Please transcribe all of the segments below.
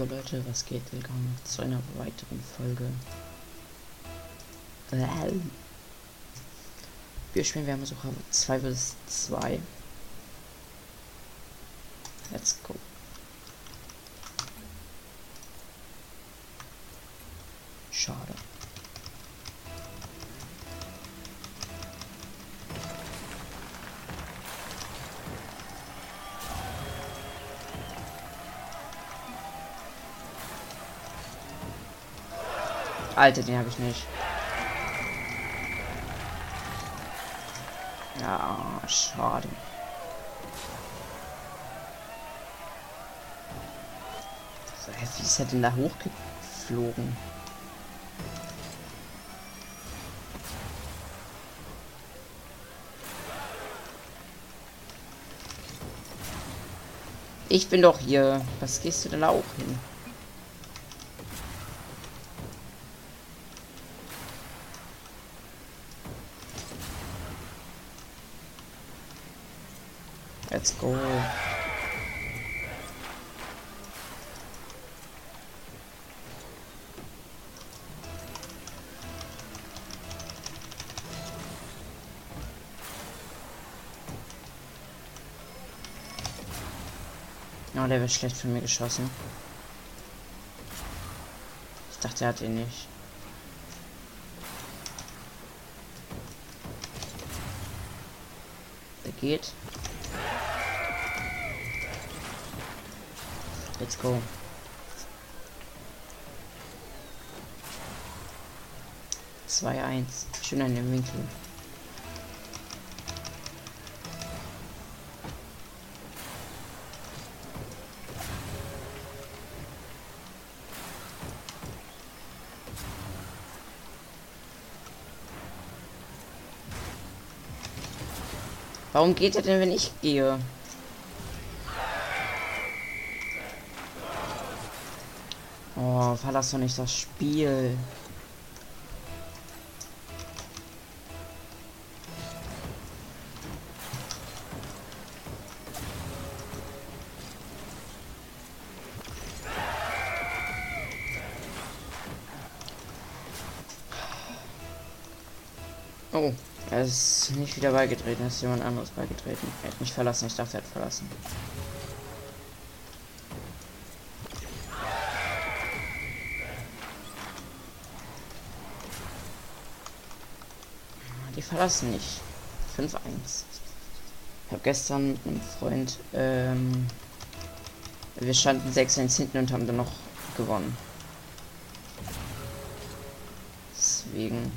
Jo Leute, was geht? Willkommen zu einer weiteren Folge. Wir spielen Wärmesucher 2 bis 2. Let's go. Schade. Alter, den habe ich nicht. Ja, schade. So, wie ist er denn da hochgeflogen? Ich bin doch hier. Was gehst du denn da auch hin? Let's go. Oh, der wird schlecht von mir geschossen. Ich dachte, er hat ihn nicht. Der geht. Let's go. Zwei, eins. Schön an dem Winkel. Warum geht er denn, wenn ich gehe? Oh, verlass doch nicht das Spiel. Oh, er ist nicht wieder beigetreten, ist jemand anderes beigetreten. Er hat mich verlassen, ich dachte, er hat verlassen. Die verlassen nicht. 5-1. Ich habe gestern mit einem Freund, wir standen 6-1 hinten und haben dann noch gewonnen. Deswegen.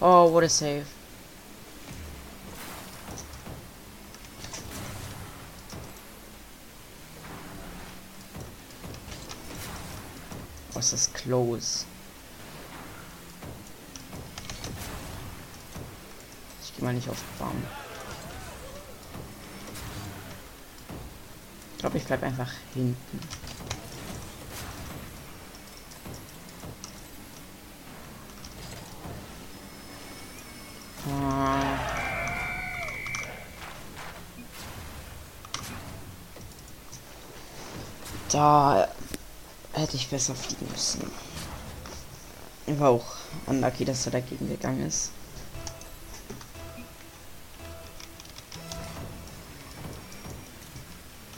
Oh, what a save. Was ist close? Ich gehe mal nicht auf den Baum. Ich glaube, ich bleib einfach hinten. Da hätte ich besser fliegen müssen. War auch unlucky, dass er dagegen gegangen ist.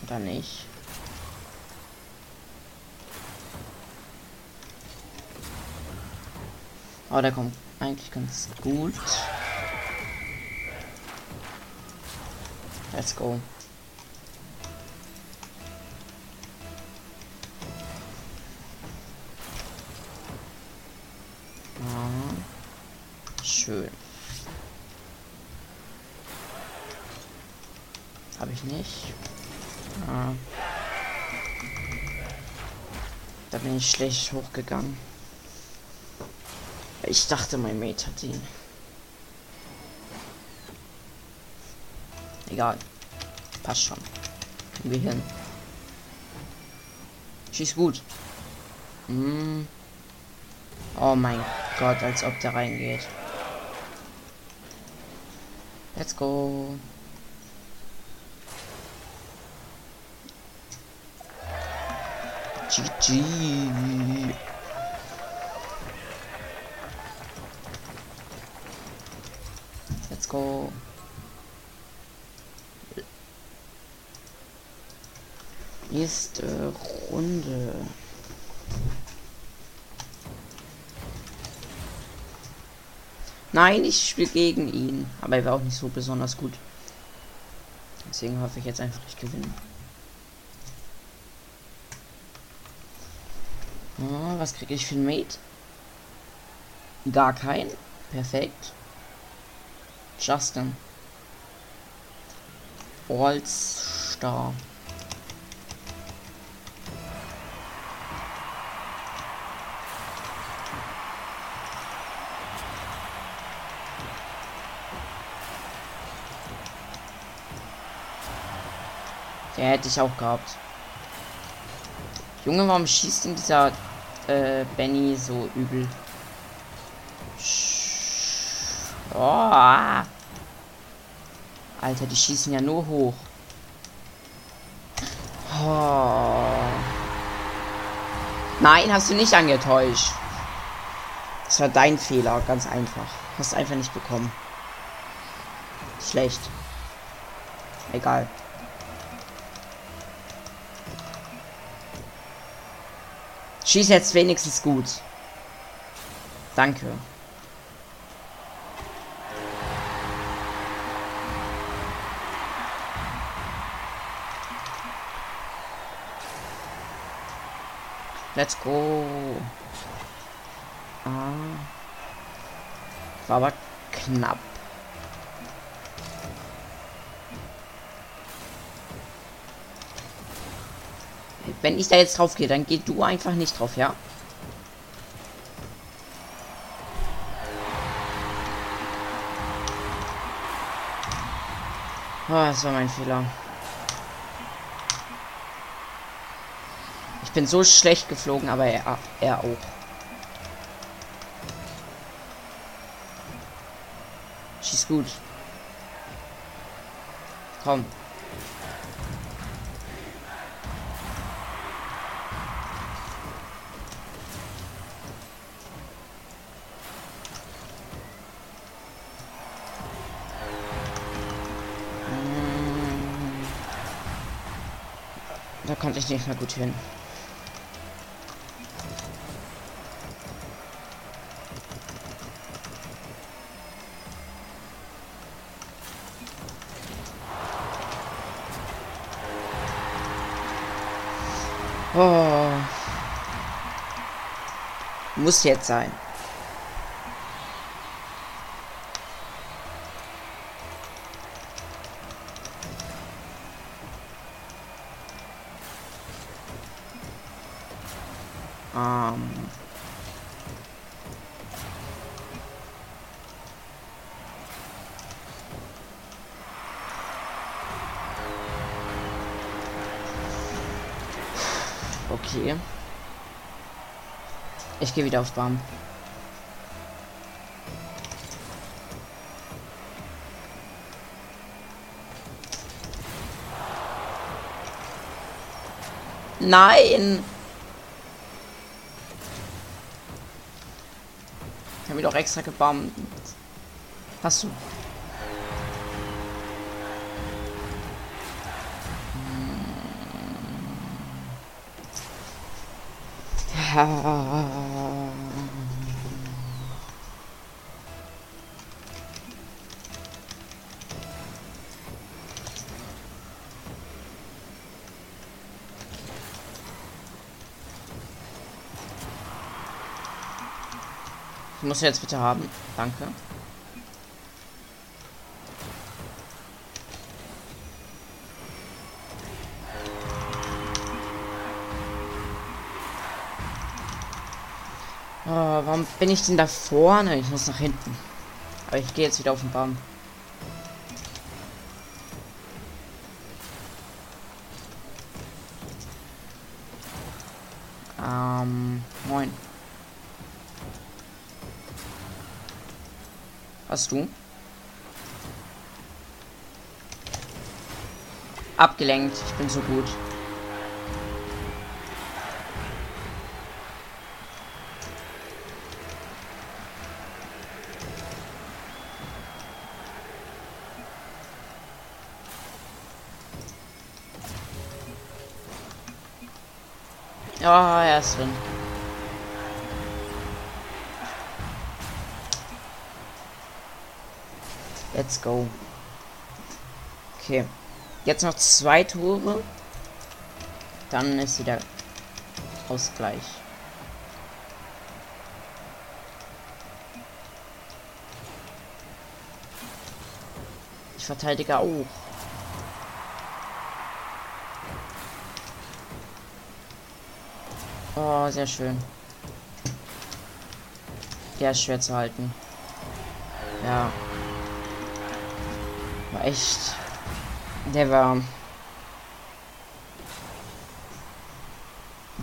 Oder nicht? Aber der kommt eigentlich ganz gut. Let's go. Schön. Habe ich nicht. Ah. Da bin ich schlecht hochgegangen. Ich dachte, mein Mate hat ihn. Egal. Passt schon. Kommen wir hin. Schieß gut. Mm. Oh mein Gott, als ob der reingeht. Let's go. GG. Let's go. Nächste Runde. Nein, ich spiele gegen ihn. Aber er war auch nicht so besonders gut. Deswegen hoffe ich jetzt einfach, ich gewinne. Oh, was kriege ich für ein Mate? Gar keinen. Perfekt. Justin. All-Star. Der hätte ich auch gehabt. Junge, warum schießt denn dieser Benny so übel? Oh, Alter, die schießen ja nur hoch. Oh. Nein, hast du nicht angetäuscht. Das war dein Fehler, ganz einfach. Hast einfach nicht bekommen. Schlecht. Egal. Schieß jetzt wenigstens gut. Danke. Let's go. Ah. War aber knapp. Wenn ich da jetzt drauf gehe, dann geh du einfach nicht drauf, ja? Oh, das war mein Fehler. Ich bin so schlecht geflogen, aber er auch. Schieß gut. Komm. Da konnte ich nicht mehr gut hin. Oh. Muss jetzt sein. Okay. Ich gehe wieder auf Bam. Nein! Ich habe mir doch extra gebammt. Hast du? Ich muss jetzt bitte haben. Danke. Oh, warum bin ich denn da vorne? Ich muss nach hinten. Aber ich gehe jetzt wieder auf den Baum. Moin. Hast du? Abgelenkt. Ich bin so gut. Ja, er ist drin. Let's go. Okay. Jetzt noch 2 Tore. Dann ist wieder Ausgleich. Ich verteidige auch. Oh, sehr schön. Der ist schwer zu halten. Ja. War echt. Der war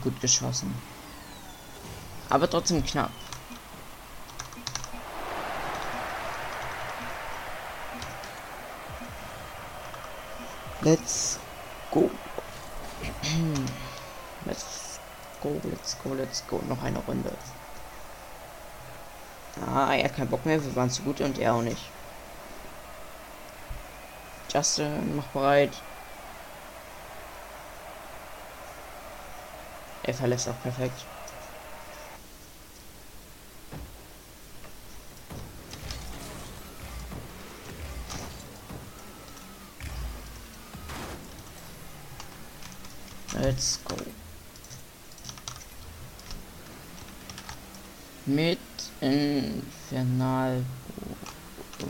gut geschossen. Aber trotzdem knapp. Let's go. Let's go, let's go, let's go. Noch eine Runde. Ah, er hat keinen Bock mehr. Wir waren zu gut und er auch nicht. Justin, mach bereit. Er verlässt auch perfekt. Let's go. Mit Infernal.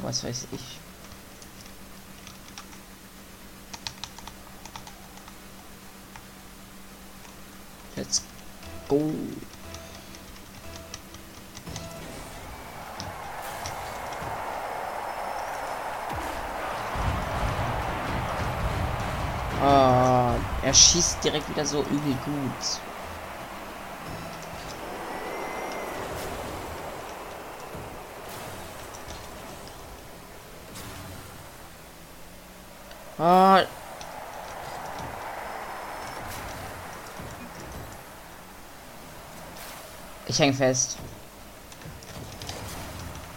Was weiß ich. Let's go. Ah, er schießt direkt wieder so übel gut. Ah. Ich hänge fest.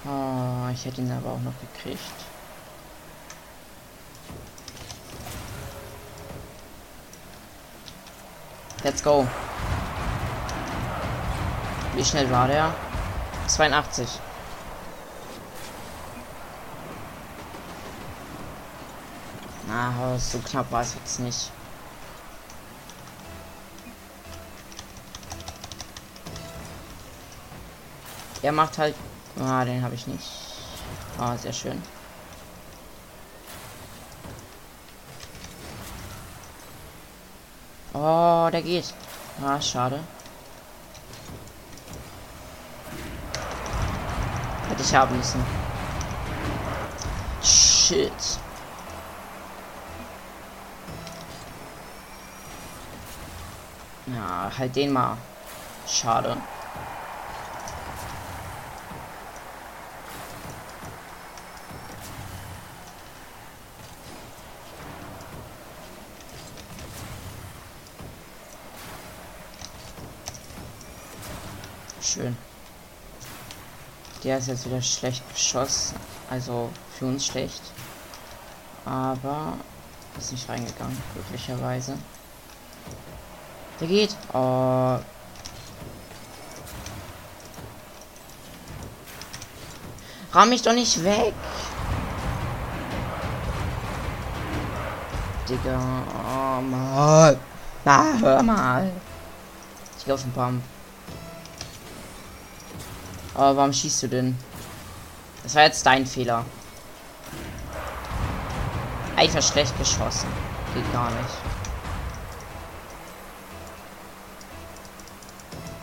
Oh, ich hätte ihn aber auch noch gekriegt. Let's go. Wie schnell war der? 82. Na, so knapp war es jetzt nicht. Er macht halt. Ah, den habe ich nicht. Ah, sehr schön. Oh, der geht. Ah, schade. Hätte ich haben müssen. Shit. Na, ja, halt den mal. Schade. Schön. Der ist jetzt wieder schlecht geschossen. Also für uns schlecht. Aber ist nicht reingegangen, glücklicherweise. Der geht. Oh. Ramm mich doch nicht weg. Digga. Oh, mal. Na, hör mal. Ich gehe auf den Pump. Aber warum schießt du denn? Das war jetzt dein Fehler. Einfach schlecht geschossen. Geht gar nicht.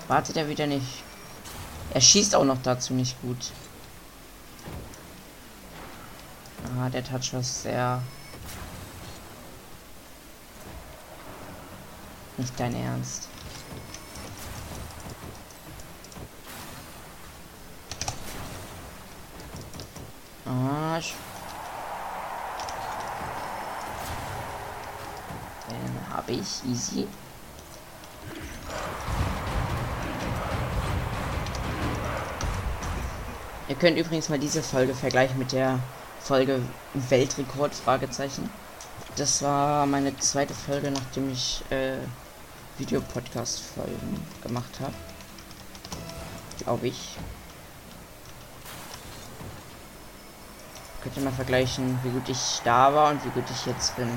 Wartet er wieder nicht. Er schießt auch noch dazu nicht gut. Ah, der Touch war sehr... Nicht dein Ernst. Den habe ich easy. Ihr könnt übrigens mal diese Folge vergleichen mit der Folge Weltrekord? Das war meine zweite Folge, nachdem ich Videopodcast-Folgen gemacht habe. Glaube ich. Könnt ihr mal vergleichen, wie gut ich da war und wie gut ich jetzt bin.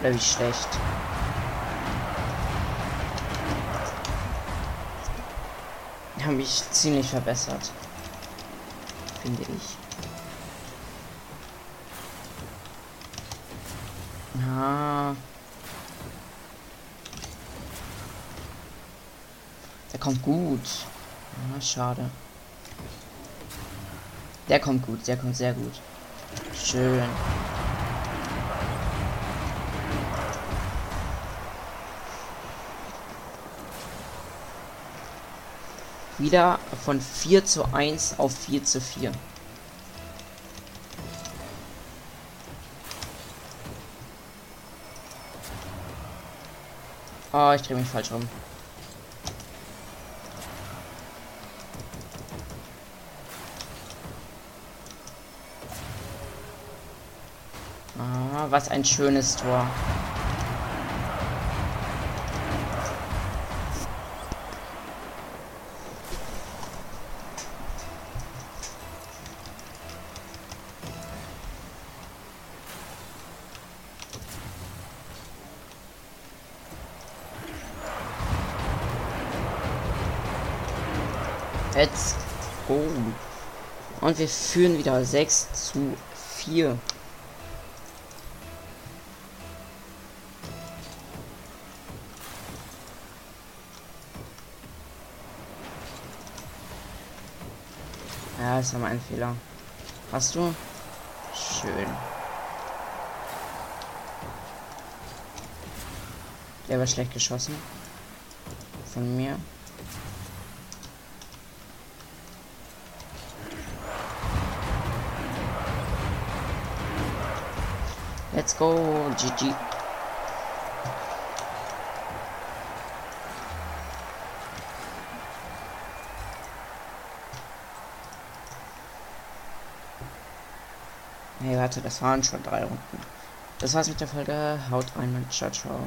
Oder wie schlecht. Habe mich ziemlich verbessert. Finde ich. Na. Der kommt gut. Ah, schade. Der kommt gut, der kommt sehr gut. Schön. Wieder von 4:1 auf 4:4. Oh, ich drehe mich falsch rum. Ah, was ein schönes Tor. Let's go. Und wir führen wieder 6:4. Ja, das war mein Fehler. Hast du? Schön. Der war schlecht geschossen. Von mir. Let's go, GG. Hey, warte, das waren schon 3 Runden. Das war's mit der Folge. Haut rein, ciao, ciao.